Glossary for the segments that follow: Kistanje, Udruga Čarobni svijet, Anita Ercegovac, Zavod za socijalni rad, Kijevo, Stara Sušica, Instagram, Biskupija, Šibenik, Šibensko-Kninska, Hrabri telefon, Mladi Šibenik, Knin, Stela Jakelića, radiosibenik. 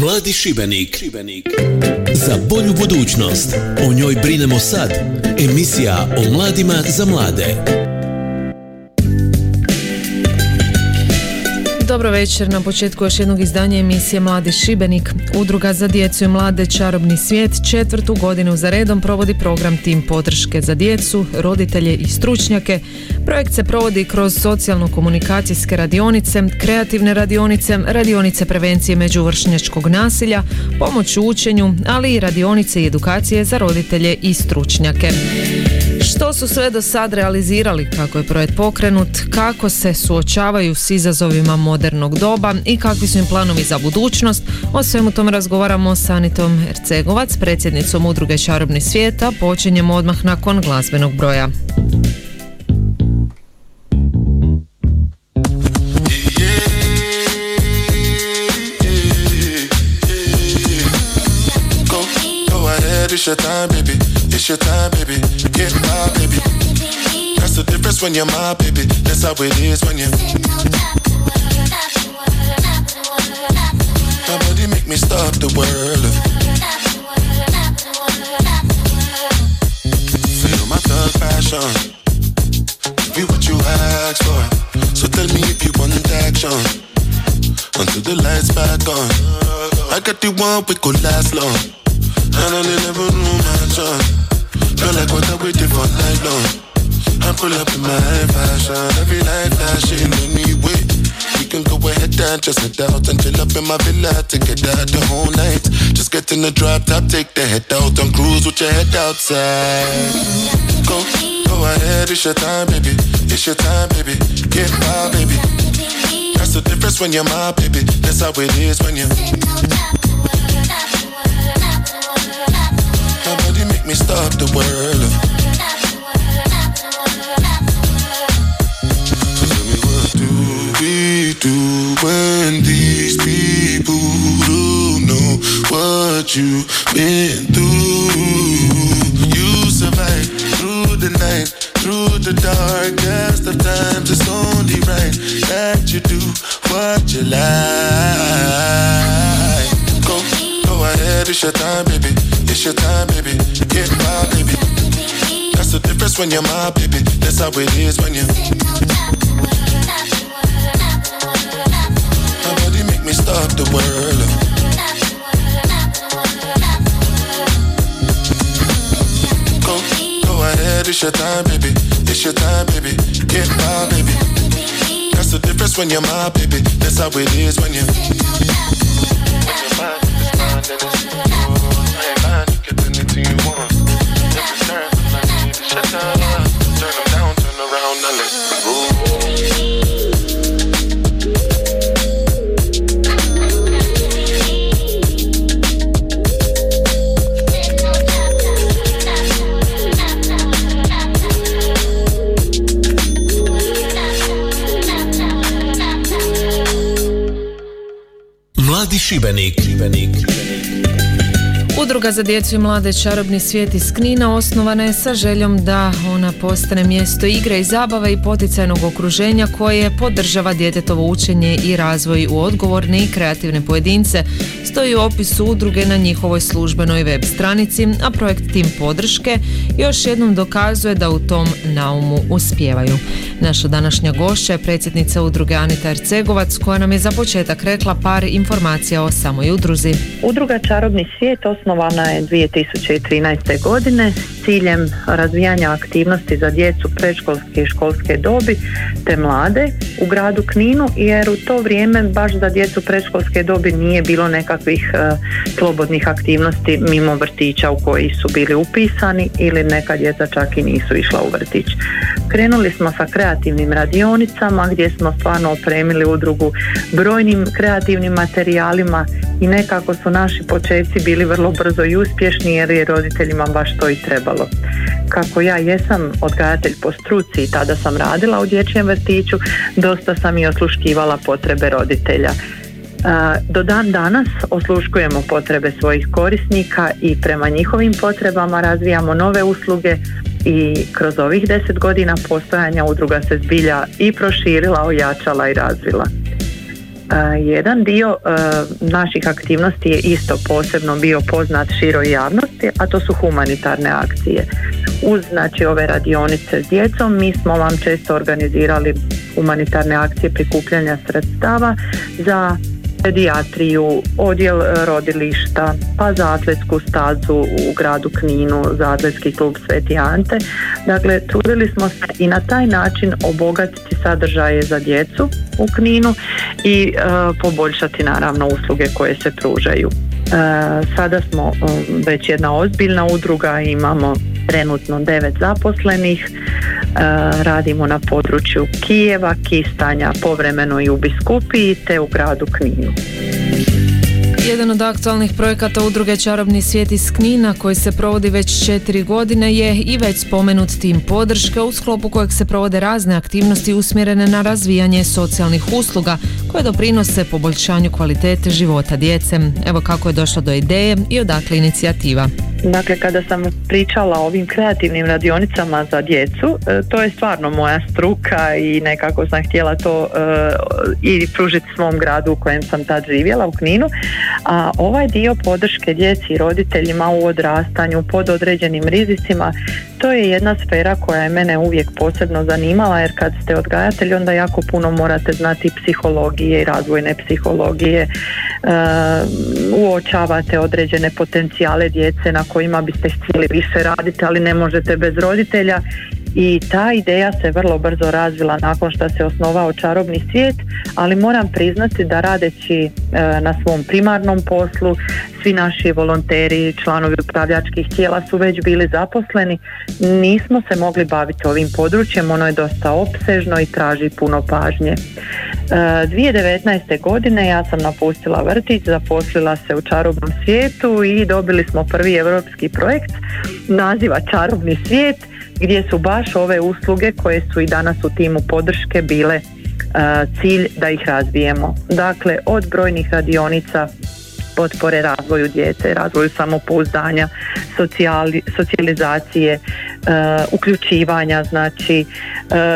Mladi Šibenik. Za bolju budućnost. O njoj brinemo sad. Emisija o mladima za mlade. Dobro večer, na početku još jednog izdanja emisije Mladi Šibenik. Udruga za djecu i mlade Čarobni svijet 4. godinu za redom provodi program Tim podrške za djecu, roditelje i stručnjake. Projekt se provodi kroz socijalno-komunikacijske radionice, kreativne radionice, radionice prevencije međuvršnjačkog nasilja, pomoć u učenju, ali i radionice i edukacije za roditelje i stručnjake. Što su sve do sad realizirali, kako je projekt pokrenut, kako se suočavaju s izazovima modernog doba i kakvi su im planovi za budućnost, o svemu tome razgovaramo s Anitom Ercegovac, predsjednicom Udruge Čarobni svijeta. Počinjemo odmah nakon glazbenog broja. It's your time, baby. It's your time, baby. Get my baby. That's the difference when you're my baby. That's how it is when you're my body. Make me stop the world. Feel my thug passion. Be what you ask for. So tell me if you want action until the lights back on. I got the one we could last long. And I never knew my job. Feel like what I waited for night long. I pull up in my fashion. Every night flashing anyway. We can go ahead and just head out and chill up in my villa to get out the whole night. Just get in the drop top, take the head out and cruise with your head outside. Go ahead, it's your time, baby. It's your time, baby. Get my baby. That's the difference when you're my baby. That's how it is when you're me stop the world. So tell me, what do we do when these people don't know what you've been through? You survive through the night, through the darkest of times. It's only right that you do what you like. Go ahead, it's your time, baby. It's your time, baby. Get my baby. That's the difference when you're my baby. That's how it is when you're my body. Make me stop the world. Go ahead, it's your time, baby. It's your time, baby. Get my baby. That's the difference when you're my baby. That's how it is when you're Šibenik. Udruga za djecu i mlade Čarobni svijet iz Knina osnovana je sa željom da ona postane mjesto igre i zabave i poticajnog okruženja koje podržava djetetovo učenje i razvoj u odgovorne i kreativne pojedince, stoji u opisu udruge na njihovoj službenoj web stranici, a projekt Tim podrške još jednom dokazuje da u tom naumu uspijevaju. Naša današnja gošća je predsjednica udruge Anita Ercegovac, koja nam je za početak rekla par informacija o samoj udruzi. Udruga Čarobni svijet osnovana je 2013. godine s ciljem razvijanja aktivnosti za djecu predškolske i školske dobi te mlade u gradu Kninu, jer u to vrijeme baš za djecu predškolske dobi nije bilo nekakvih slobodnih aktivnosti mimo vrtića u koji su bili upisani ili neka djeca čak i nisu išla u vrtić. Krenuli smo sa kreativnim radionicama gdje smo stvarno opremili udrugu brojnim kreativnim materijalima i nekako su naši početci bili vrlo brzo i uspješni, jer je roditeljima baš to i trebalo. Kako ja jesam odgajatelj po struci i tada sam radila u dječjem vrtiću, dosta sam i osluškivala potrebe roditelja. Do dan danas osluškujemo potrebe svojih korisnika i prema njihovim potrebama razvijamo nove usluge i kroz ovih 10 godina postojanja udruga se zbilja i proširila, ojačala i razvila. Jedan dio naših aktivnosti je isto posebno bio poznat široj javnosti, a to su humanitarne akcije. Uz znači ove radionice s djecom mi smo vam često organizirali humanitarne akcije prikupljanja sredstava za pedijatriju, odjel rodilišta, pa za atletsku stazu u gradu Kninu, za atletski klub Sveti Ante. Dakle, trudili smo se i na taj način obogatiti sadržaje za djecu u Kninu i poboljšati naravno usluge koje se pružaju. Sada smo već jedna ozbiljna udruga, imamo trenutno 9 zaposlenih, radimo na području Kijeva, Kistanja, povremeno i u Biskupiji te u gradu Kninu. Jedan od aktualnih projekata Udruge Čarobni svijet iz Knina koji se provodi već 4 godine je i već spomenut tim podrške, u sklopu kojeg se provode razne aktivnosti usmjerene na razvijanje socijalnih usluga koje doprinose poboljšanju kvalitete života djece. Evo kako je došlo do ideje i odakle inicijativa. Dakle, kada sam pričala o ovim kreativnim radionicama za djecu, to je stvarno moja struka i nekako sam htjela to i pružiti svom gradu u kojem sam tad živjela, u Kninu. A ovaj dio podrške djeci i roditeljima u odrastanju pod određenim rizicima, to je jedna sfera koja je mene uvijek posebno zanimala, jer kad ste odgajatelj onda jako puno morate znati psihologije i razvojne psihologije, uočavate određene potencijale djece na kojima biste htjeli više raditi, ali ne možete bez roditelja. I ta ideja se vrlo brzo razvila nakon što se osnovao Čarobni svijet, ali moram priznati da radeći na svom primarnom poslu, svi naši volonteri, članovi upravljačkih tijela su već bili zaposleni, nismo se mogli baviti ovim područjem, ono je dosta opsežno i traži puno pažnje. 2019. godine ja sam napustila vrtić, zaposlila se u Čarobnom svijetu i dobili smo prvi europski projekt naziva Čarobni svijet, gdje su baš ove usluge koje su i danas u timu podrške bile cilj da ih razvijemo. Dakle, od brojnih radionica potpore razvoju djece, razvoju samopouzdanja, socijalizacije, uključivanja, znači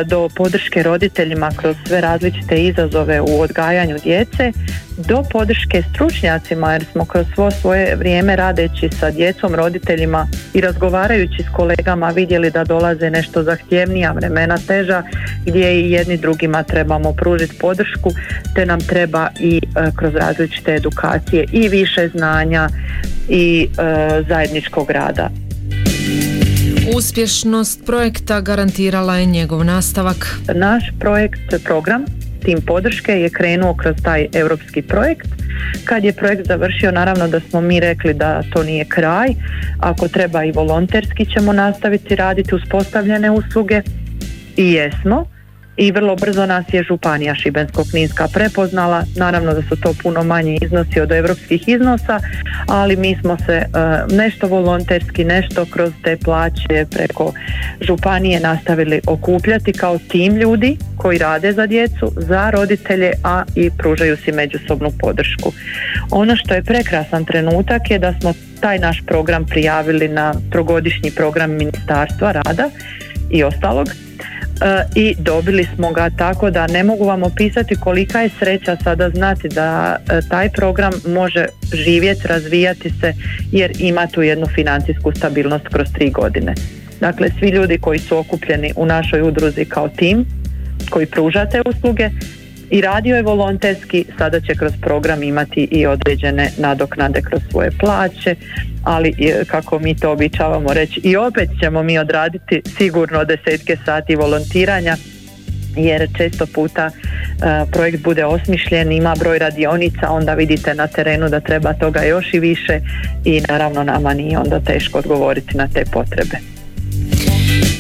do podrške roditeljima kroz sve različite izazove u odgajanju djece, do podrške stručnjacima, jer smo kroz svo svoje vrijeme radeći sa djecom, roditeljima i razgovarajući s kolegama vidjeli da dolaze nešto zahtjevnija vremena, teža, gdje i jedni drugima trebamo pružiti podršku, te nam treba i kroz različite edukacije i više znanja i zajedničkog rada. Uspješnost projekta garantirala je njegov nastavak. Naš projekt, program tim podrške je krenuo kroz taj europski projekt. Kad je projekt završio, naravno da smo mi rekli da to nije kraj. Ako treba i volonterski ćemo nastaviti raditi uspostavljene usluge. I jesmo. I vrlo brzo nas je županija Šibensko-Kninska prepoznala. Naravno da su to puno manji iznosi od europskih iznosa, ali mi smo se nešto volonterski, nešto kroz te plaće preko županije nastavili okupljati kao tim ljudi koji rade za djecu, za roditelje, a i pružaju si međusobnu podršku. Ono što je prekrasan trenutak je da smo taj naš program prijavili na trogodišnji program Ministarstva rada i ostalog. I dobili smo ga, tako da ne mogu vam opisati kolika je sreća sada znati da taj program može živjeti, razvijati se, jer ima tu jednu financijsku stabilnost kroz 3 godine. Dakle, svi ljudi koji su okupljeni u našoj udruzi kao tim, koji pruža te usluge i radio je volonterski, sada će kroz program imati i određene nadoknade kroz svoje plaće, ali kako mi to običavamo reći, i opet ćemo mi odraditi sigurno 10-tke sati volontiranja, jer često puta projekt bude osmišljen, ima broj radionica, onda vidite na terenu da treba toga još i više i naravno nama nije onda teško odgovoriti na te potrebe.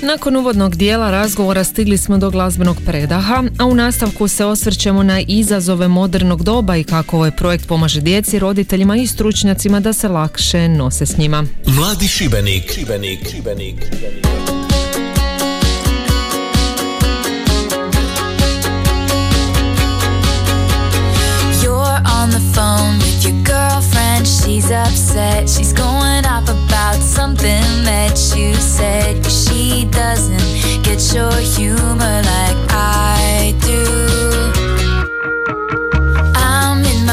Nakon uvodnog dijela razgovora stigli smo do glazbenog predaha, a u nastavku se osvrćemo na izazove modernog doba i kako ovaj projekt pomaže djeci, roditeljima i stručnjacima da se lakše nose s njima. Mladi Šibenik. You're on the phone with your girlfriend, she's upset, she's going up about something that you said. She doesn't get your humor like I do.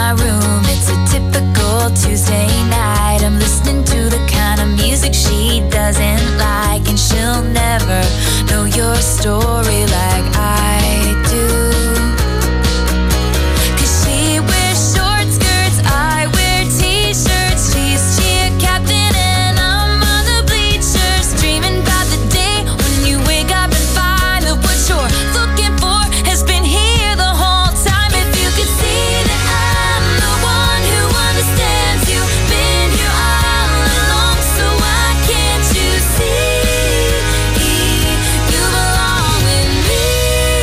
my room. It's a typical Tuesday night. I'm listening to the kind of music she doesn't like, and she'll never know your story like I do. 'Cause she wears short skirts, I wear t-shirts. She's cheer captain and I'm on the bleachers, dreaming about the day when you wake up and find that what you're looking for has been here the whole time. If you could see that I'm the one who understands you, been here all along, so why can't you see you belong with me?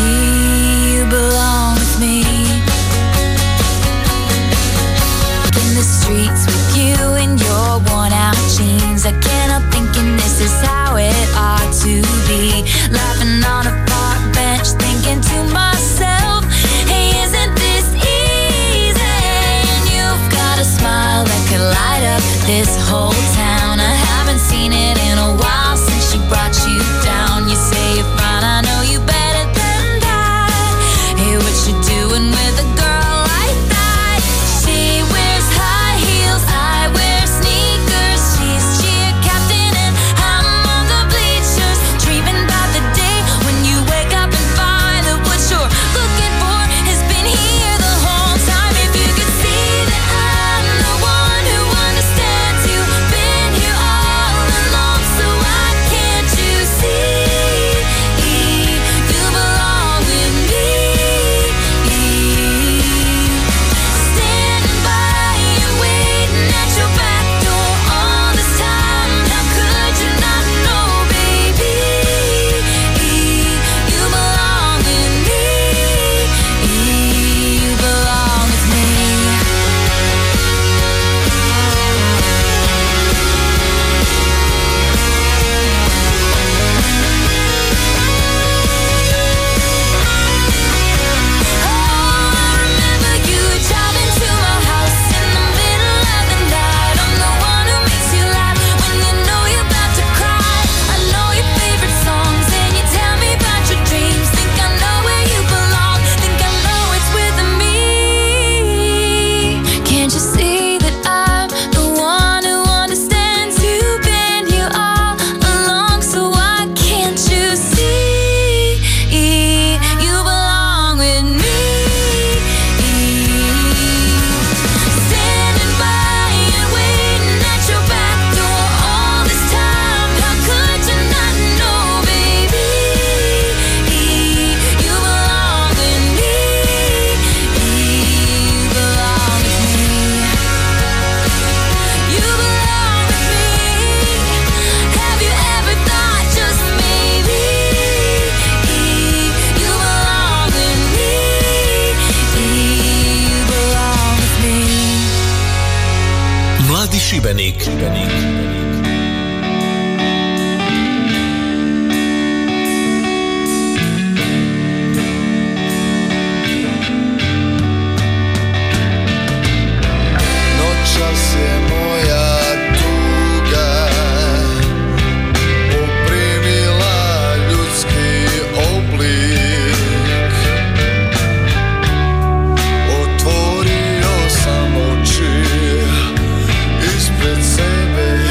You belong with me. In the streets with you in your worn out jeans, I can't help thinking this is how it ought to be. Laughing on a park bench, thinking to myself, hey, isn't this easy? And you've got a smile that could light up this whole town. I haven't seen it in a while since she brought you down. You say you're fine, I know you better than that. Hey, what you doing with a girl like that? She wears high heels, I wear sneakers. She's cheer captain and I'm on the bleachers, dreaming about the day when you wake up and find that what you're looking for has been here the whole time. If you could see that I'm the one who understands you, been here all along, so why can't you see you belong with me? Standing by and waiting at your back door all this time. How could you not know, baby? You belong with me. You belong with me. Oh, I remember you driving to my house in the middle of the night. I'm the one who makes you laugh when you know you're about to cry. I know your favorite songs and you tell me about your dreams. Think I know where you belong, think I know it's with me. Can't you see that I'm the one who understands you? Been you all along, so why can't you see you belong with me? Standing by and waiting at your back door all this time. How could you not know, baby? You belong with me. You belong with me. You belong with me. Have you ever thought just maybe you belong with me? You belong with me. Mladi Šibenik. Noćas je moja tuga poprimila ljudski oblik. Otvorio sam oči ispred sebe.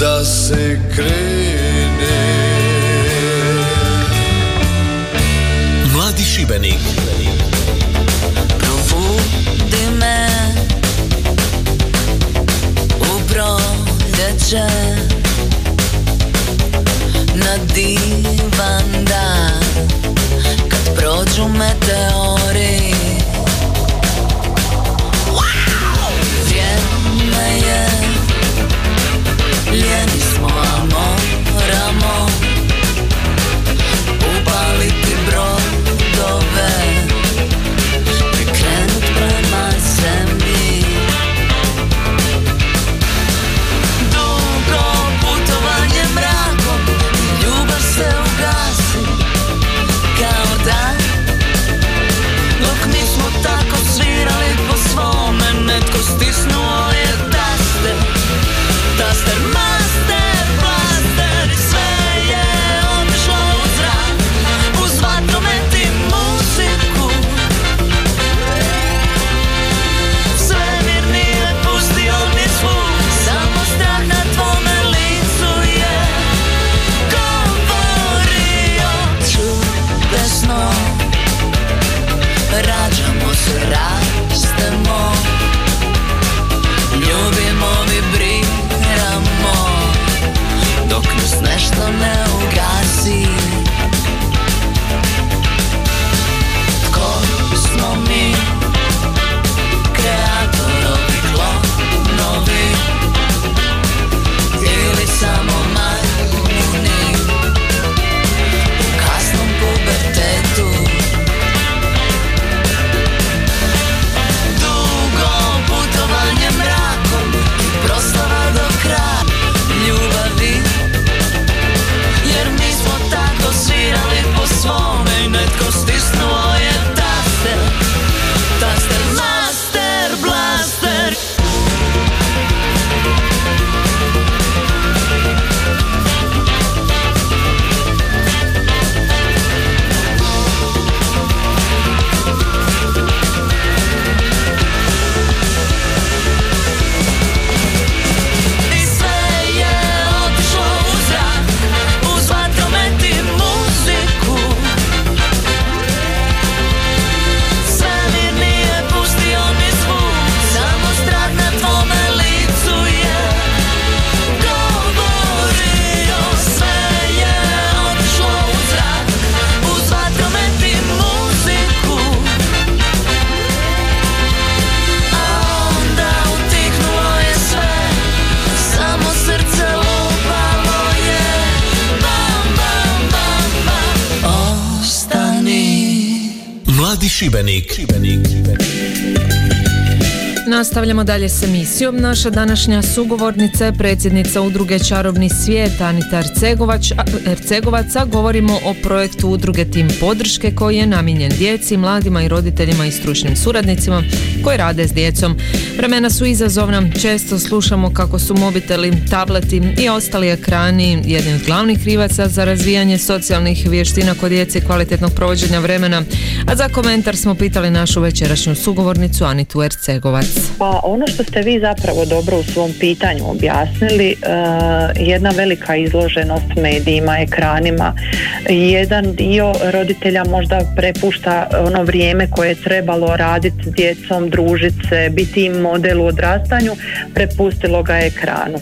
da se krene. Mladi Šibenik. Probudi me u proljeće, na divan dan, kad prođu meteori. Vrijeme je, ljeni smo, a moramo upaliti brodove, prekrenut prema zemlji. Dugo putovanje mrakom, ljubav se ugasi kao dan. Dok mi smo tako svirali po svome, netko stisnuo je taster, taster master. Rađamo se, rastemo, ljubimo, vibriramo, dok nas nešto ne ugasi. Tko smo mi, kreatorovi, klonovi, ili samo majmuni u kasnom pubertetu? Svirali po svome i netko stisnuo je taster, taster master blaster. Šibenik. Nastavljamo dalje s emisijom. Naša današnja sugovornica je predsjednica Udruge Čarobni svijet Anita Ercegovac. Govorimo o projektu Udruge Tim podrške koji je namijenjen djeci, mladima i roditeljima i stručnim suradnicima koji rade s djecom. Vremena su izazovna, često slušamo kako su mobiteli, tableti i ostali ekrani jedni od glavnih krivaca za razvijanje socijalnih vještina kod djece i kvalitetnog provođenja vremena. A za komentar smo pitali našu večerašnju sugovornicu Anitu Ercegovac. Pa ono što ste vi zapravo dobro u svom pitanju objasnili, jedna velika izloženost medijima, ekranima, jedan dio roditelja možda prepušta ono vrijeme koje je trebalo raditi s djecom, družiti se, biti im model u odrastanju, prepustilo ga ekranu.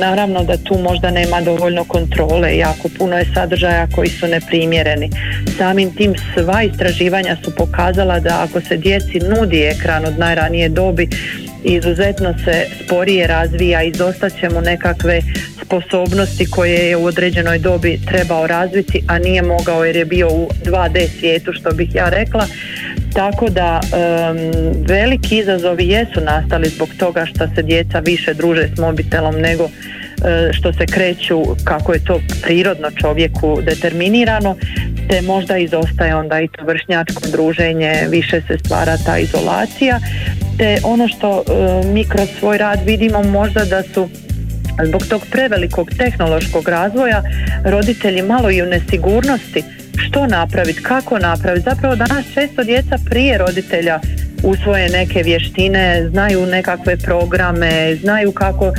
Naravno da tu možda nema dovoljno kontrole, jako puno je sadržaja koji su neprimjereni. Samim tim sva istraživanja su pokazala da ako se djeci nudi ekran od najranije dobi, izuzetno se sporije razvija, izostat će mu nekakve sposobnosti koje je u određenoj dobi trebao razviti, a nije mogao jer je bio u 2D svijetu, što bih ja rekla. Tako da veliki izazovi jesu nastali zbog toga što se djeca više druže s mobitelom nego što se kreću, kako je to prirodno čovjeku determinirano, te možda izostaje onda i to vršnjačko druženje, više se stvara ta izolacija. Te ono što mi kroz svoj rad vidimo možda da su zbog tog prevelikog tehnološkog razvoja roditelji malo i u nesigurnosti što napraviti, kako napraviti. Zapravo danas često djeca prije roditelja usvoje neke vještine, znaju nekakve programe, znaju kako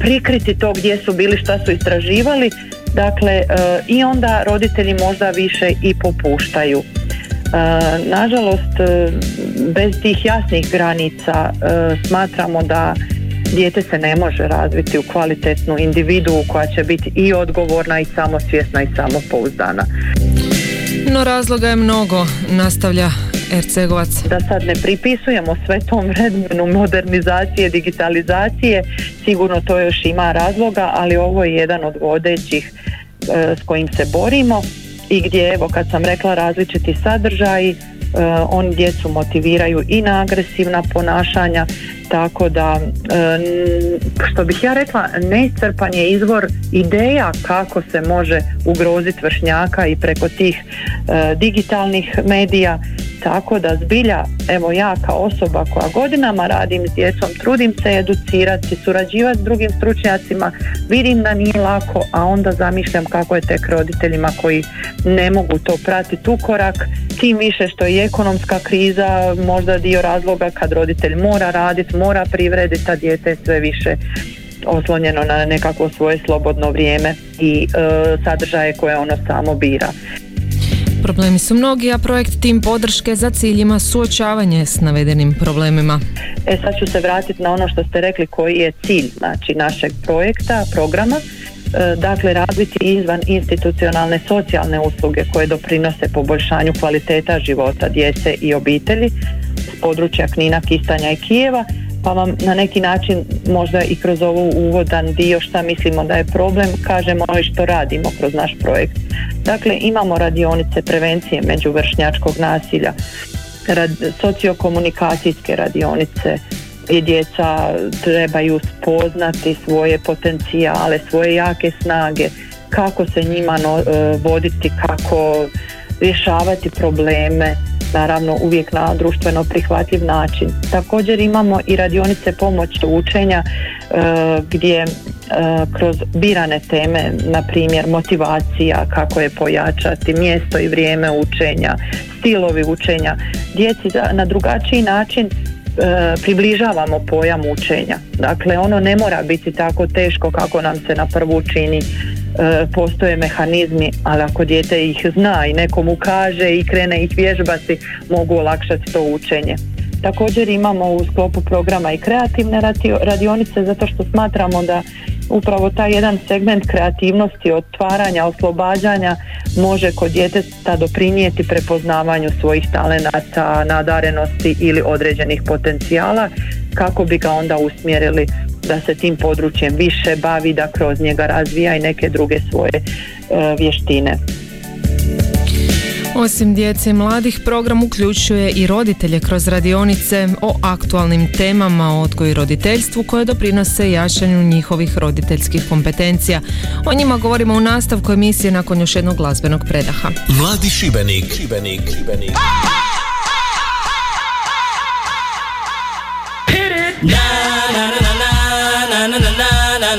prikriti to gdje su bili, šta su istraživali, dakle i onda roditelji možda više i popuštaju. Nažalost, bez tih jasnih granica smatramo da dijete se ne može razviti u kvalitetnu individu koja će biti i odgovorna i samosvjesna i samopouzdana. No razloga je mnogo, nastavlja Ercegovac. Da sad ne pripisujemo sve tom vremenu modernizacije, digitalizacije, sigurno to još ima razloga, ali ovo je jedan od vodećih s kojim se borimo i gdje, evo, kad sam rekla različiti sadržaji, oni djecu motiviraju i na agresivna ponašanja, tako da, što bih ja rekla, neiscrpan je izvor ideja kako se može ugroziti vršnjaka i preko tih digitalnih medija, tako da zbilja, evo, ja kao osoba koja godinama radim s djecom, trudim se educirati, surađivati s drugim stručnjacima, vidim da nije lako, a onda zamišljam kako je tek roditeljima koji ne mogu to pratiti u korak, tim više što je ekonomska kriza možda dio razloga kad roditelj mora raditi, mora privrediti, a dijete je sve više oslonjeno na nekako svoje slobodno vrijeme i sadržaje koje ono samo bira. Problemi su mnogi, a projekt Tim podrške za ciljima suočavanje s navedenim problemima. E sad ću se vratiti na ono što ste rekli, koji je cilj, znači, našeg projekta, programa. Dakle, razviti izvan institucionalne socijalne usluge koje doprinose poboljšanju kvaliteta života djece i obitelji s područja Knina, Kistanja i Kijeva. Pa vam na neki način možda i kroz ovu uvodan dio šta mislimo da je problem, kažemo i što radimo kroz naš projekt. Dakle, imamo radionice prevencije međuvršnjačkog nasilja, sociokomunikacijske radionice gdje djeca trebaju spoznati svoje potencijale, svoje jake snage, kako se njima voditi, kako rješavati probleme, naravno uvijek na društveno prihvatljiv način. Također imamo i radionice pomoći učenja gdje kroz birane teme, na primjer motivacija, kako je pojačati, mjesto i vrijeme učenja, stilovi učenja, djeci na drugačiji način približavamo pojam učenja. Dakle, ono ne mora biti tako teško kako nam se na prvu čini. Postoje mehanizmi, ali ako dijete ih zna i nekomu kaže i krene ih vježbati, mogu olakšati to učenje. Također imamo u sklopu programa i kreativne radionice, zato što smatramo da upravo taj jedan segment kreativnosti, otvaranja, oslobađanja može kod djeteta doprinijeti prepoznavanju svojih talenata, nadarenosti ili određenih potencijala, kako bi ga onda usmjerili da se tim područjem više bavi, da kroz njega razvija i neke druge svoje vještine. Osim djece i mladih, program uključuje i roditelje kroz radionice o aktualnim temama o odgoju i roditeljstvu koje doprinose jačanju njihovih roditeljskih kompetencija. O njima govorimo u nastavku emisije nakon još jednog glazbenog predaha. Mladi Šibenik. Na na na na na na na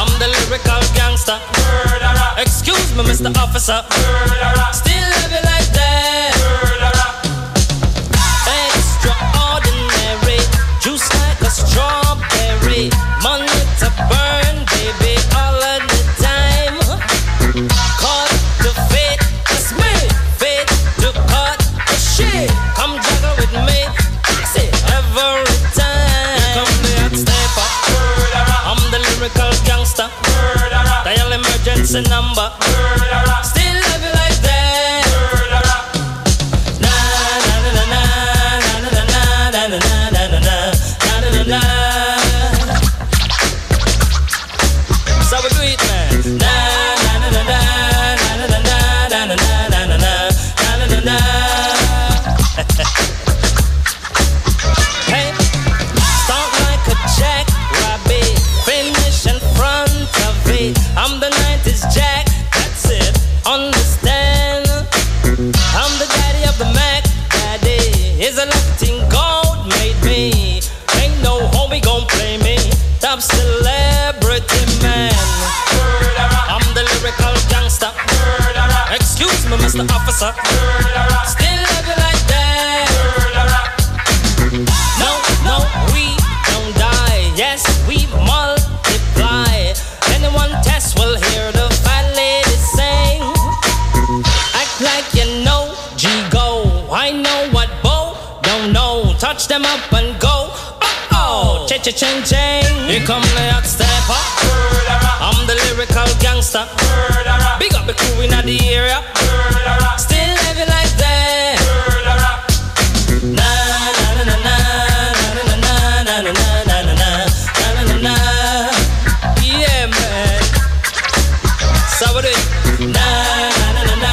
I'm the lyrical gangster. Murderer. Excuse me, Mr. Officer. Murderer. Still love you like that. Murderer. Extraordinary, juice like a strawberry. Money to burn, baby, all of the time. Cut the fate, it's me. Fate to cut the shit. Come juggle with me, say every time. Here come the hot stepper. I'm the lyrical gangster. Murderer. Dial emergency number. Murderer. Still love you like that. Murderer. Na na na na na. dancer. Still love you like that. No, no, we don't die. Yes, we multiply. Anyone test will hear the fat lady sing. Act like you know G-Go. I know what Bo don't know. Touch them up and go. Oh, cha-cha-ching-ching. Here come the hot stepper. I'm the lyrical gangster. Big up the crew in the area. Still living like that. Na na na na na na na na na na na na na na. Yeah man. Sabado. Na na na na na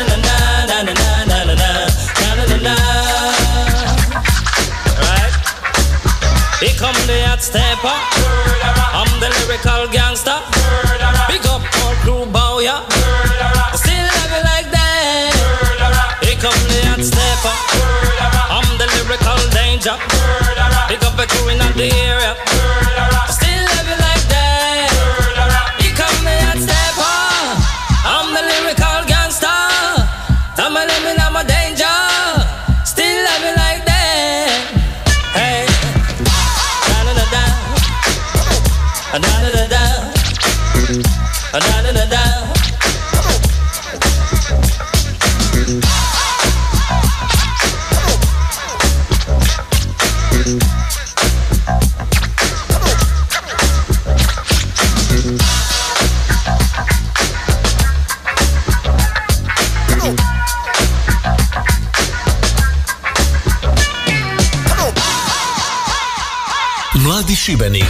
na na na na na na na na. Here come the hot stepper. I'm the lyrical gangster. Big up all crew bow ya. Still love you like that. Here come the hot stepper. I'm the lyrical danger. Big up the crew in the area. Still love you like that. Here come the hot stepper. I'm the lyrical gangster. I'm a limit, I'm a danger. Still love you like that. Hey. Da da da da, da da da da. Mladi Šibenik.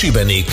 Šibenik.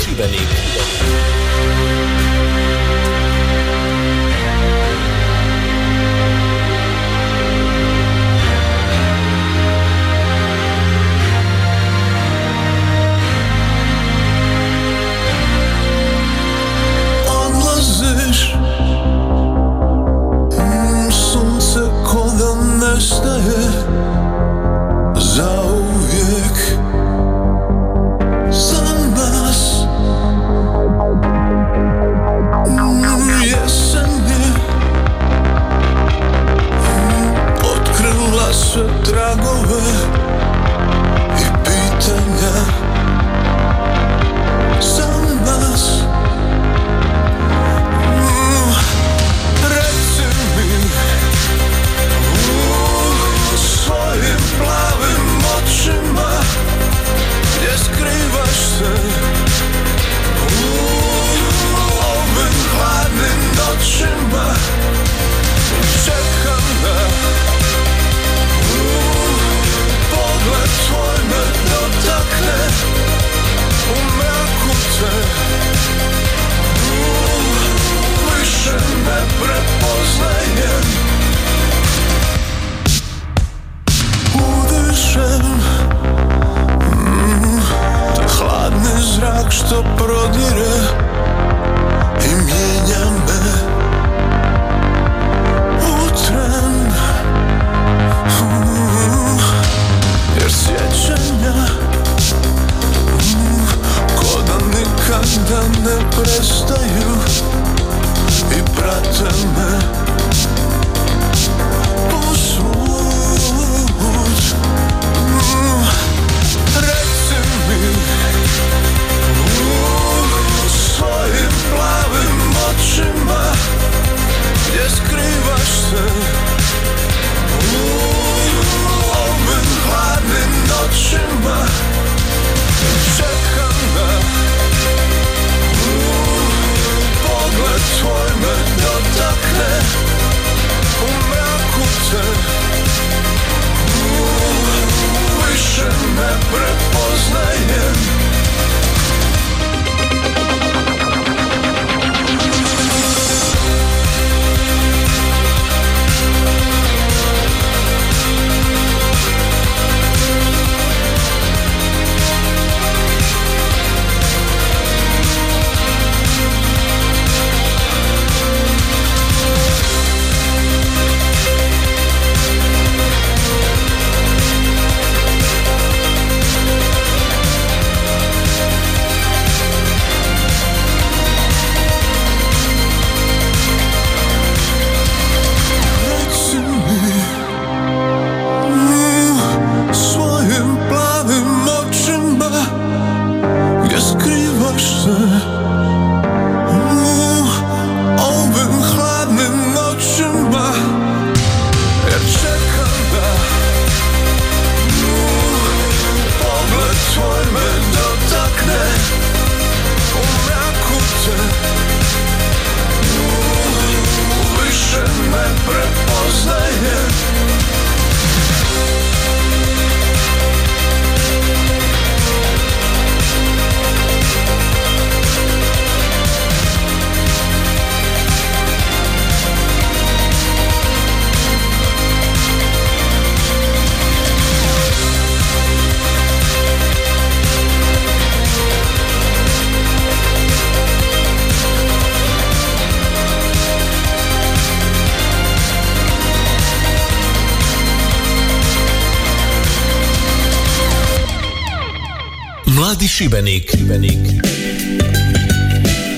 Mladi Šibenik.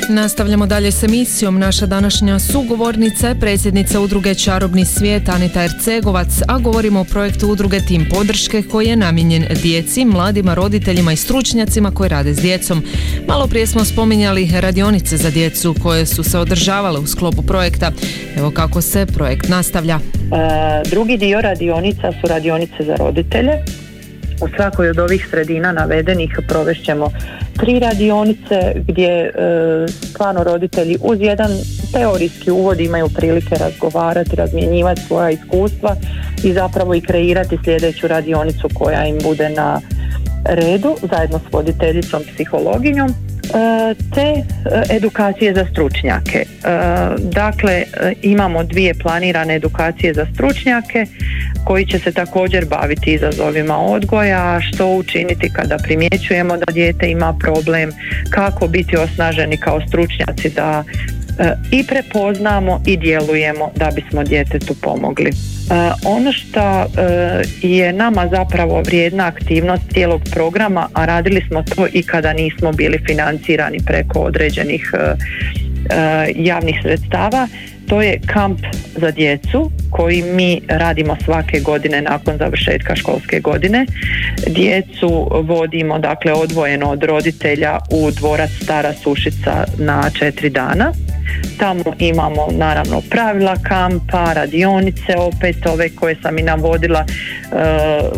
Nastavljamo dalje s emisijom. Naša današnja sugovornica je predsjednica Udruge Čarobni svijet Anita Ercegovac, a govorimo o projektu udruge Tim podrške koji je namijenjen djeci, mladima, roditeljima i stručnjacima koji rade s djecom. Malo prije smo spominjali radionice za djecu koje su se održavale u sklopu projekta. Evo kako se projekt nastavlja. Drugi dio radionica su radionice za roditelje. U svakoj od ovih sredina navedenih provešćemo 3 radionice gdje stvarno roditelji uz jedan teorijski uvod imaju prilike razgovarati, razmjenjivati svoja iskustva i zapravo i kreirati sljedeću radionicu koja im bude na redu zajedno s voditeljicom psihologinjom te edukacije za stručnjake. Dakle, imamo 2 planirane edukacije za stručnjake koji će se također baviti izazovima odgoja, što učiniti kada primjećujemo da dijete ima problem, kako biti osnaženi kao stručnjaci da i prepoznamo i djelujemo da bismo djetetu pomogli. Ono što je nama zapravo vrijedna aktivnost cijelog programa, a radili smo to i kada nismo bili financirani preko određenih javnih sredstava, to je kamp za djecu koji mi radimo svake godine nakon završetka školske godine. Djecu vodimo dakle odvojeno od roditelja u dvorac Stara Sušica na 4 dana. Tamo imamo naravno pravila kampa, radionice, opet ove koje sam i navodila,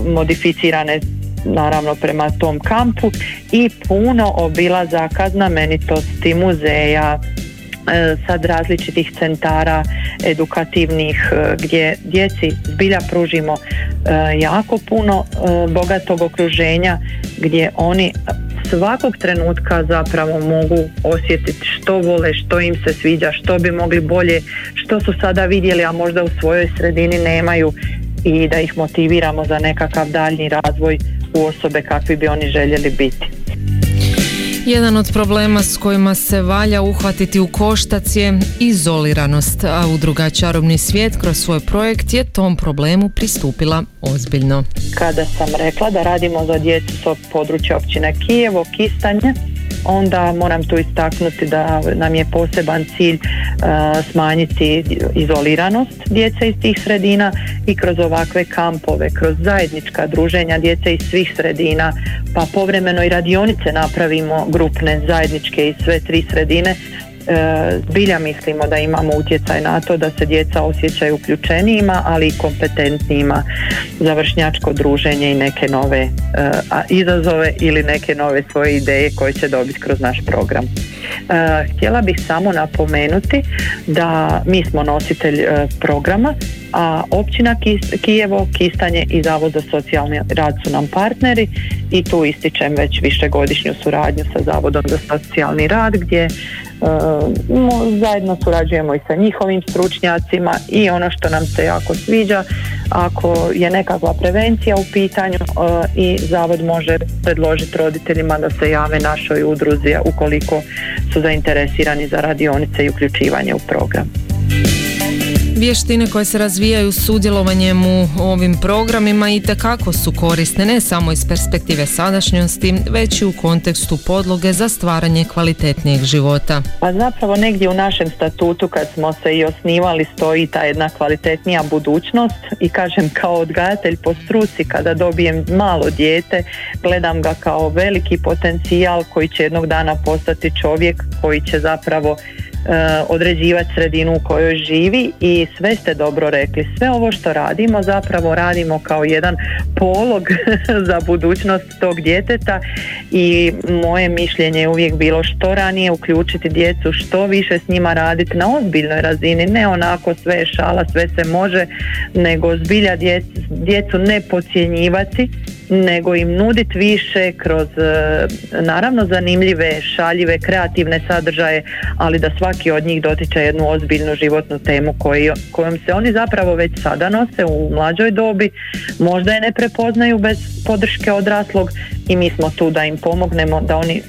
modificirane naravno prema tom kampu, i puno obilazaka znamenitosti, muzeja, sad različitih centara edukativnih gdje djeci zbilja pružimo jako puno bogatog okruženja gdje oni svakog trenutka zapravo mogu osjetiti što vole, što im se sviđa, što bi mogli bolje, što su sada vidjeli, a možda u svojoj sredini nemaju, i da ih motiviramo za nekakav daljnji razvoj u osobe kakvi bi oni željeli biti. Jedan od problema s kojima se valja uhvatiti u koštac je izoliranost, a Udruga Čarobni svijet kroz svoj projekt je tom problemu pristupila ozbiljno. Kada sam rekla da radimo za djecu s područja općine Kijevo, Kistanje, onda moram tu istaknuti da nam je poseban cilj smanjiti izoliranost djece iz tih sredina i kroz ovakve kampove, kroz zajednička druženja djece iz svih sredina, pa povremeno i radionice napravimo grupne, zajedničke iz sve 3 sredine. Zbilja mislimo da imamo utjecaj na to da se djeca osjećaju uključenijima, ali i kompetentnijima za vršnjačko druženje i neke nove izazove ili neke nove svoje ideje koje će dobiti kroz naš program. Htjela bih samo napomenuti da mi smo nositelj programa, a općina Kijevo, Kistanje i Zavod za socijalni rad su nam partneri, i tu ističem već višegodišnju suradnju sa Zavodom za socijalni rad gdje zajedno surađujemo i sa njihovim stručnjacima, i ono što nam se jako sviđa, ako je nekakva prevencija u pitanju i zavod može predložiti roditeljima da se jave našoj udruzi ukoliko su zainteresirani za radionice i uključivanje u program. Vještine koje se razvijaju sudjelovanjem u ovim programima itekako su korisne, ne samo iz perspektive sadašnjosti, već i u kontekstu podloge za stvaranje kvalitetnijeg života. Pa zapravo negdje u našem statutu kad smo se i osnivali stoji ta jedna kvalitetnija budućnost, i kažem kao odgajatelj po struci, kada dobijem malo dijete gledam ga kao veliki potencijal koji će jednog dana postati čovjek koji će zapravo određivati sredinu u kojoj živi, i sve ste dobro rekli. Sve ovo što radimo zapravo radimo kao jedan polog za budućnost tog djeteta, i moje mišljenje je uvijek bilo što ranije uključiti djecu, što više s njima raditi na ozbiljnoj razini, ne onako sve je šala, sve se može, nego zbilja djecu ne podcjenjivati, nego im nuditi više kroz naravno zanimljive, šaljive, kreativne sadržaje, ali da svaki od njih dotiče jednu ozbiljnu životnu temu kojom se oni zapravo već sada nose u mlađoj dobi, možda je ne prepoznaju bez podrške odraslog, i mi smo tu da im pomognemo da oni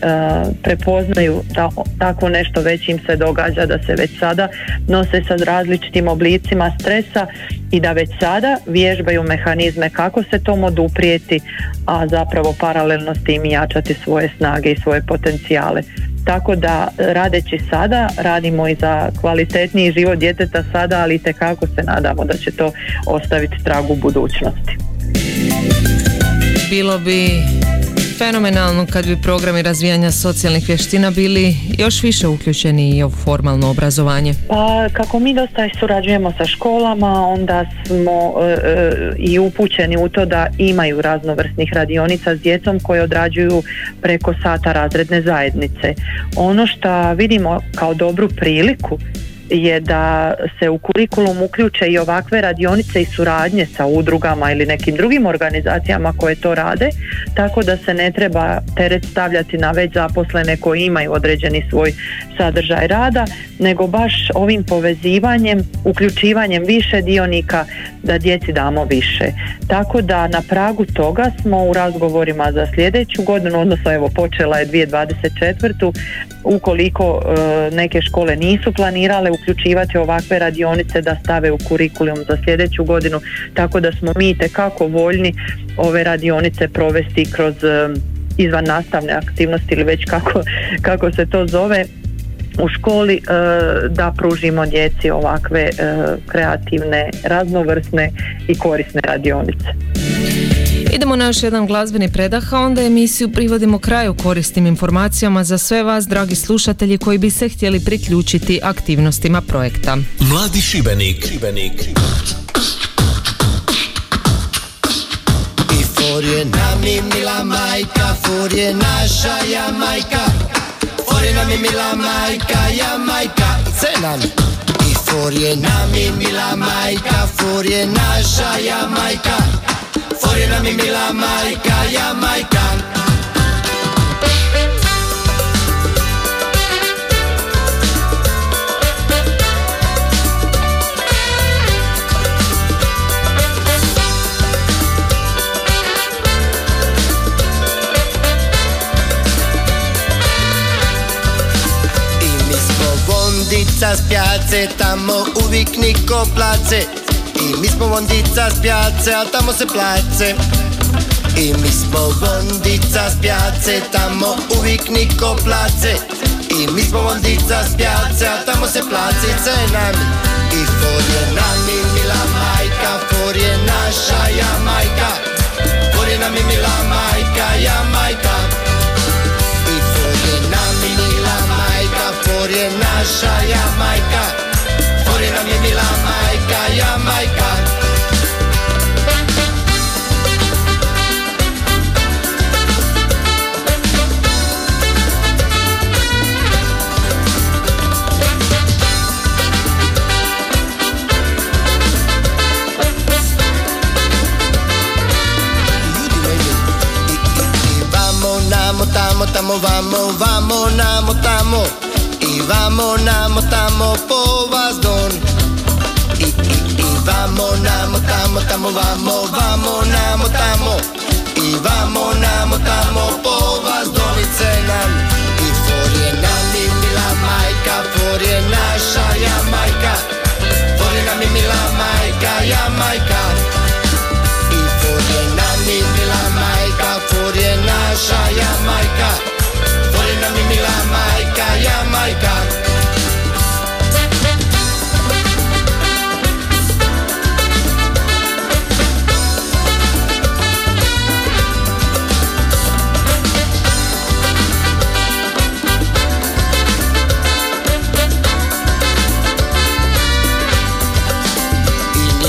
prepoznaju da tako nešto već im se događa, da se već sada nose sa različitim oblicima stresa i da već sada vježbaju mehanizme kako se tom oduprijeti, a zapravo paralelno s tim jačati svoje snage i svoje potencijale. Tako da radeći sada radimo i za kvalitetniji život djeteta sada, ali itekako se nadamo da će to ostaviti trag u budućnosti. Bilo bi fenomenalno kad bi programi razvijanja socijalnih vještina bili još više uključeni i u formalno obrazovanje. Pa kako mi dosta surađujemo sa školama, onda smo i upućeni u to da imaju raznovrsnih radionica s djecom koje odrađuju preko sata razredne zajednice. Ono što vidimo kao dobru priliku je da se u kurikulum uključe i ovakve radionice i suradnje sa udrugama ili nekim drugim organizacijama koje to rade, tako da se ne treba teret stavljati na već zaposlene koji imaju određeni svoj sadržaj rada, nego baš ovim povezivanjem, uključivanjem više dionika da djeci damo više. Tako da na pragu toga smo u razgovorima za sljedeću godinu, odnosno evo počela je 2024. Ukoliko neke škole nisu planirale uključivati ovakve radionice da stave u kurikulum za sljedeću godinu, tako da smo mi itekako voljni ove radionice provesti kroz izvan nastavne aktivnosti ili već kako se to zove u školi, da pružimo djeci ovakve kreativne, raznovrsne i korisne radionice. Idemo na još jedan glazbeni predah, a onda emisiju privodimo kraju korisnim informacijama za sve vas, dragi slušatelji, koji bi se htjeli priključiti aktivnostima projekta. Mladi Šibenik. I for je nam i mila majka, for je naša Jamajka. For je nam i mila majka, Jamajka, cenan. I for je nam i mila majka, for je naša Jamajka. For je nam i mila majka, Jamajka. I mi smo vondica s pjace, tamo uvijek niko place. I mi smo vondica s pjace, a tamo se place. I mi smo vondica s pjace, tamo uvijek niko place. I mi smo vondica s pjace, a tamo se placice nami. I for je nami mila majka, for je naša Jamajka. For je nami mila majka, Jamajka. I for je nami mila majka, for je naša Jamajka. For je nam je mila majka, Jamajka. I vamo, namo, tamo, tamo, vamo, vamo, namo, tamo. I vamo, namo, tamo, po vas don. I vamo, namo, tamo, tamo, vamo, vamo, namo, tamo. I vamo, namo, tamo, po vas donice nam. I for je nami mila majka, for je naša Jamajka. For je nami mila majka, Jamajka. I for je nami mila majka, for je naša Jamajka. Volina mi mila majka, Jamajka. I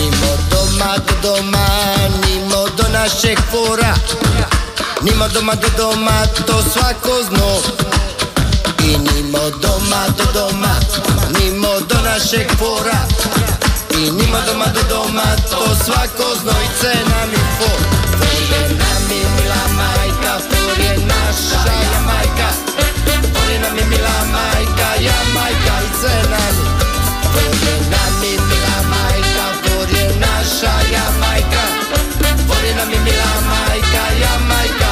nimo doma do doma, nimo do našeg fora. Nimo doma do doma, to svako zno. I nimo doma do doma, nimo do našeg fora. I nimo doma do doma, to svako zno. I cena mi for. For je nami mila majka, for je naša Jamajka. For je nami mila majka, Jamajka. I cena mi. For je nami mila majka, for je naša Jamajka. For je nami mila majka, Jamajka. Jamajka,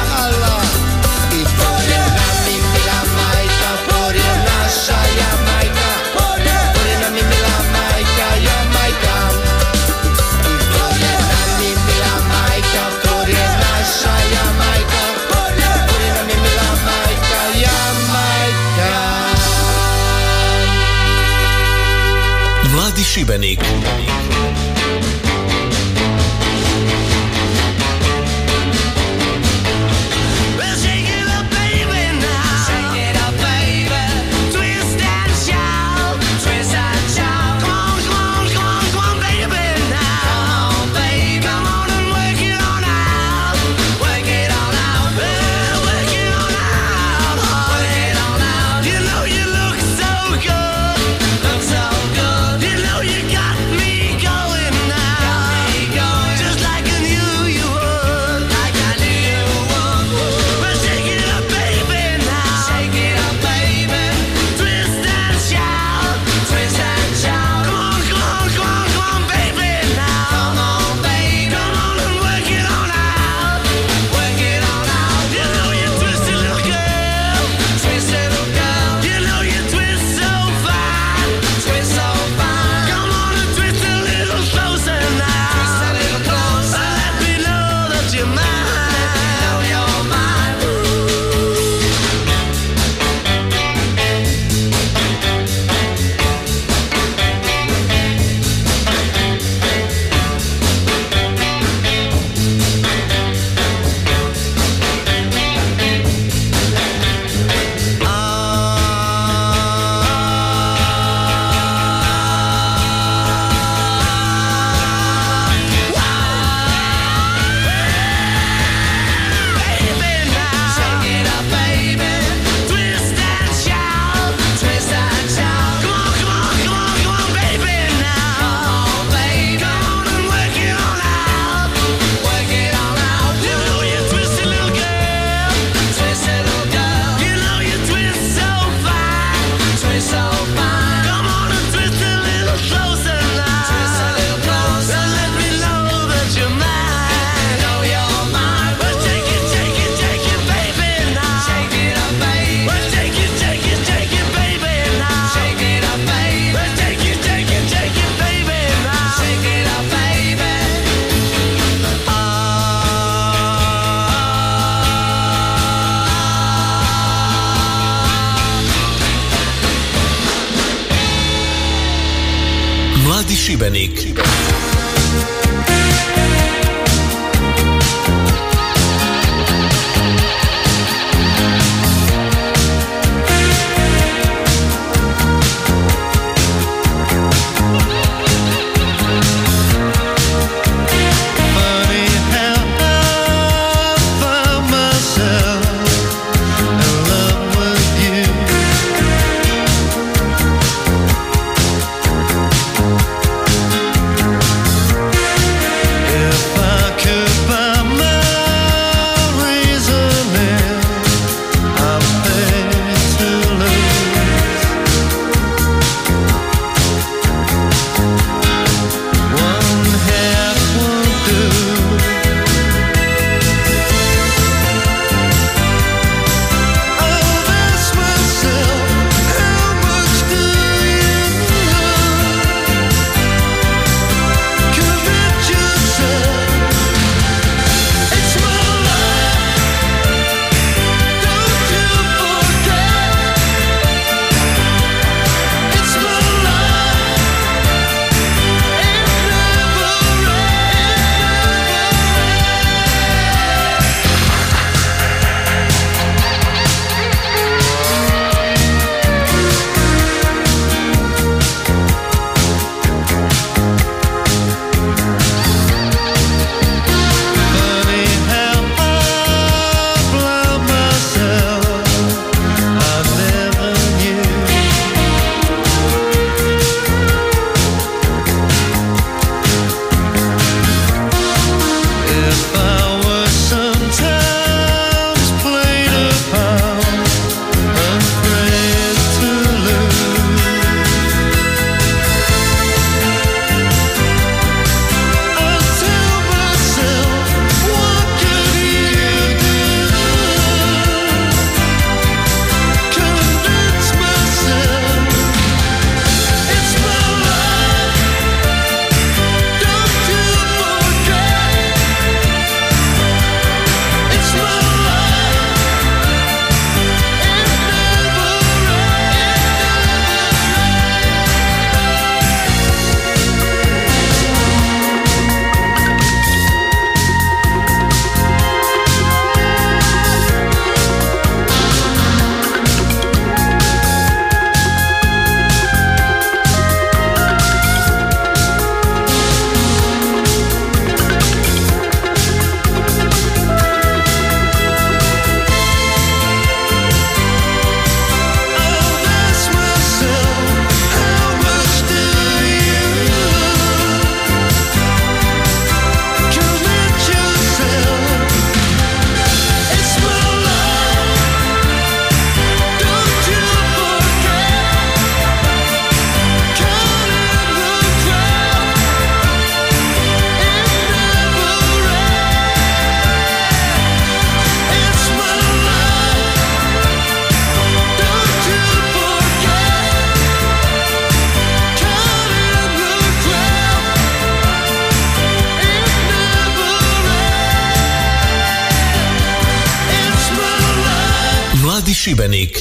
Šibenik.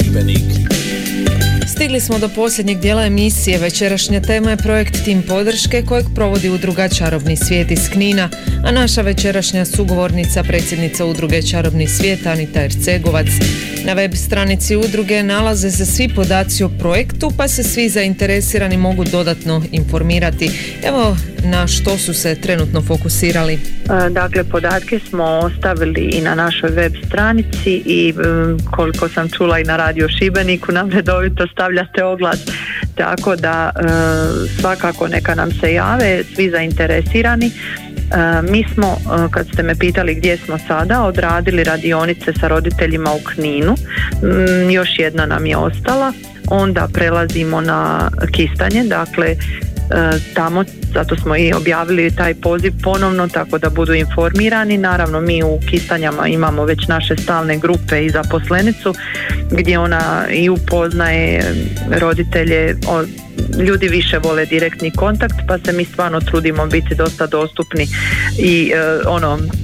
Šibenik. Stigli smo do posljednjeg dijela emisije. Večerašnja tema je projekt Tim podrške kojeg provodi Udruga Čarobni svijet iz Knina, a naša večerašnja sugovornica, predsjednica Udruge Čarobni svijet Anita Ercegovac. Na web stranici udruge nalaze se svi podaci o projektu, pa se svi zainteresirani mogu dodatno informirati. Evo na što su se trenutno fokusirali. Dakle, podatke smo ostavili i na našoj web stranici i koliko sam čula i na Radio Šibeniku nam redovito stavljate oglas. Tako da svakako neka nam se jave svi zainteresirani. Mi smo, kad ste me pitali gdje smo sada, odradili radionice sa roditeljima u Kninu, još jedna nam je ostala, onda prelazimo na Kistanje, dakle tamo, zato smo i objavili taj poziv ponovno, tako da budu informirani. Naravno, mi u Kistanjama imamo već naše stalne grupe i zaposlenicu gdje ona i upoznaje roditelje. Ljudi više vole direktni kontakt, pa se mi stvarno trudimo biti dosta dostupni i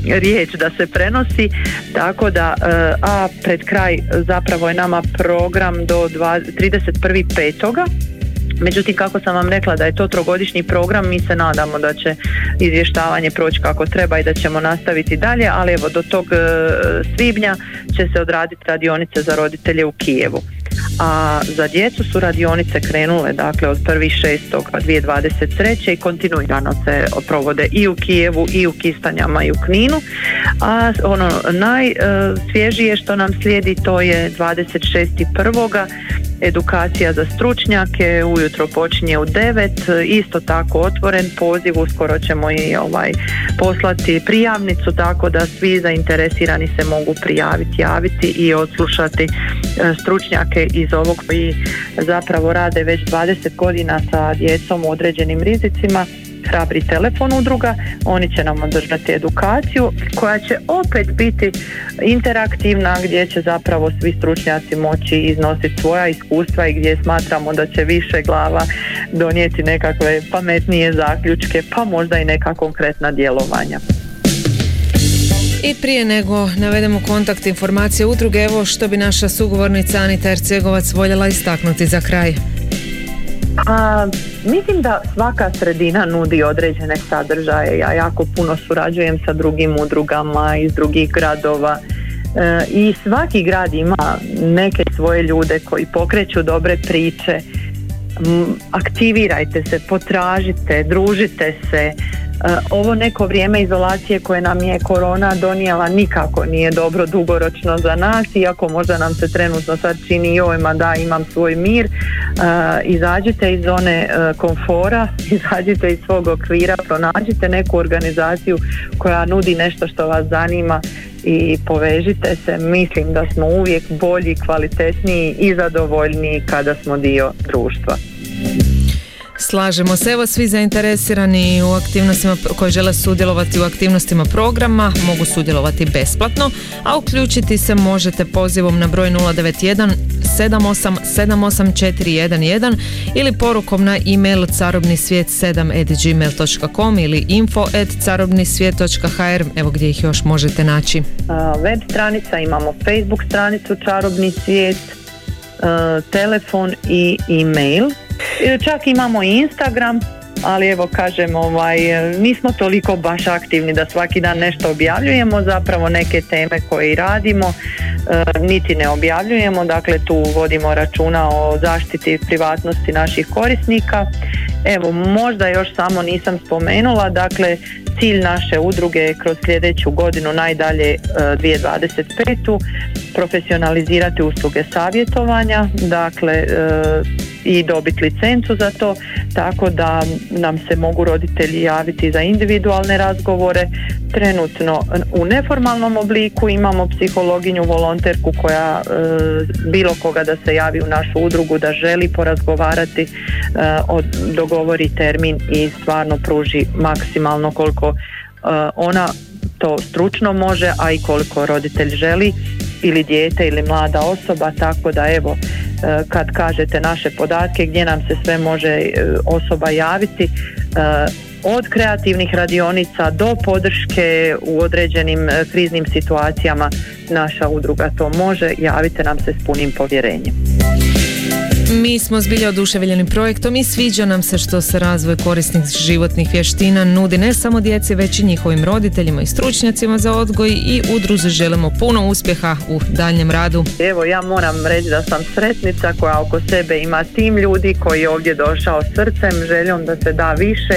riječ da se prenosi, tako da a pred kraj zapravo je nama program do 31.5. Međutim, kako sam vam rekla da je to trogodišnji program, mi se nadamo da će izvještavanje proći kako treba i da ćemo nastaviti dalje, ali evo do tog svibnja će se odraditi radionice za roditelje u Kijevu. A za djecu su radionice krenule, dakle, od 1.6.2023. i kontinuirano se provode i u Kijevu, i u Kistanjama, i u Kninu. A ono najsvježije što nam slijedi, to je 26.1. edukacija za stručnjake, ujutro počinje u 9, isto tako otvoren poziv, uskoro ćemo i poslati prijavnicu, tako da svi zainteresirani se mogu prijaviti, javiti i odslušati stručnjake iz ovog koji zapravo rade već 20 godina sa djecom u određenim rizicima. Hrabri telefon udruga, oni će nam održati edukaciju koja će opet biti interaktivna, gdje će zapravo svi stručnjaci moći iznositi svoja iskustva i gdje smatramo da će više glava donijeti nekakve pametnije zaključke, pa možda i neka konkretna djelovanja. I prije nego navedemo kontakt informacije udruge, evo što bi naša sugovornica Anita Ercegovac voljela istaknuti za kraj. Mislim da svaka sredina nudi određene sadržaje. Ja jako puno surađujem sa drugim udrugama iz drugih gradova i svaki grad ima neke svoje ljude koji pokreću dobre priče. Aktivirajte se, potražite, družite se. Ovo neko vrijeme izolacije koje nam je korona donijela nikako nije dobro dugoročno za nas, iako možda nam se trenutno sad čini jojma da imam svoj mir. Izađite iz zone komfora, izađite iz svog okvira, pronađite neku organizaciju koja nudi nešto što vas zanima i povežite se. Mislim da smo uvijek bolji, kvalitetniji i zadovoljniji kada smo dio društva. Slažemo se, evo svi zainteresirani u aktivnostima koji žele sudjelovati u aktivnostima programa mogu sudjelovati besplatno, a uključiti se možete pozivom na broj 091 78 78 411 ili porukom na e-mail carobnisvijet7@gmail.com ili info@carobnisvijet.hr, evo gdje ih još možete naći. Web stranica, imamo Facebook stranicu Čarobni svijet, telefon i e-mail. Čak imamo i Instagram, ali evo kažem, nismo toliko baš aktivni da svaki dan nešto objavljujemo, zapravo neke teme koje radimo niti ne objavljujemo, dakle tu vodimo računa o zaštiti privatnosti naših korisnika. Evo, možda još samo nisam spomenula, dakle cilj naše udruge je kroz sljedeću godinu, najdalje 2025. profesionalizirati usluge savjetovanja, dakle i dobiti licencu za to, tako da nam se mogu roditelji javiti za individualne razgovore. Trenutno u neformalnom obliku imamo psihologinju volonterku koja bilo koga da se javi u našu udrugu da želi porazgovarati, dogovori termin i stvarno pruži maksimalno koliko ona to stručno može, a i koliko roditelj želi ili dijete ili mlada osoba, tako da evo kad kažete naše podatke gdje nam se sve može osoba javiti, od kreativnih radionica do podrške u određenim kriznim situacijama, naša udruga to može, javite nam se s punim povjerenjem. Mi smo zbilja oduševljeni projektom i sviđa nam se što se razvoj korisnih životnih vještina nudi ne samo djeci, već i njihovim roditeljima i stručnjacima za odgoj, i udruzi želimo puno uspjeha u daljnjem radu. Evo, ja moram reći da sam sretnica koja oko sebe ima tim ljudi koji je ovdje došao srcem, željom da se da više,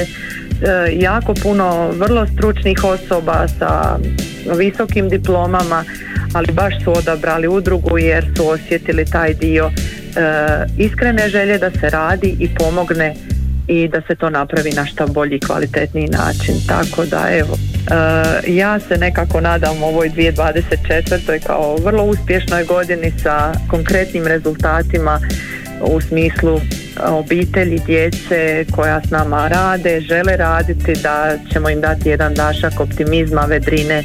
jako puno vrlo stručnih osoba sa visokim diplomama, ali baš su odabrali udrugu jer su osjetili taj dio iskrene želje da se radi i pomogne i da se to napravi na što bolji i kvalitetniji način, tako da evo ja se nekako nadam ovoj 2024. kao vrlo uspješnoj godini sa konkretnim rezultatima u smislu obitelji, djece koja s nama rade, žele raditi, da ćemo im dati jedan dašak optimizma, vedrine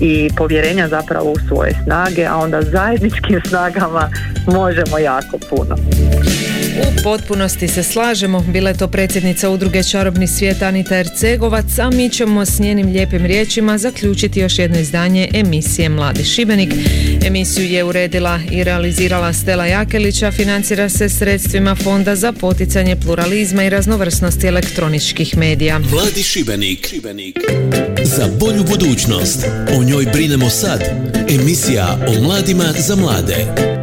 i povjerenja zapravo u svoje snage, a onda zajedničkim snagama možemo jako puno. U potpunosti se slažemo. Bila je to predsjednica udruge Čarobni svijet Anita Ercegovac, a mi ćemo s njenim lijepim riječima zaključiti još jedno izdanje emisije Mladi Šibenik. Emisiju je uredila i realizirala Stela Jakelića, financira se sredstvima Fonda za poticanje pluralizma i raznovrsnosti elektroničkih medija. Mladi Šibenik. Za bolju budućnost. O njoj brinemo sad. Emisija o mladima za mlade.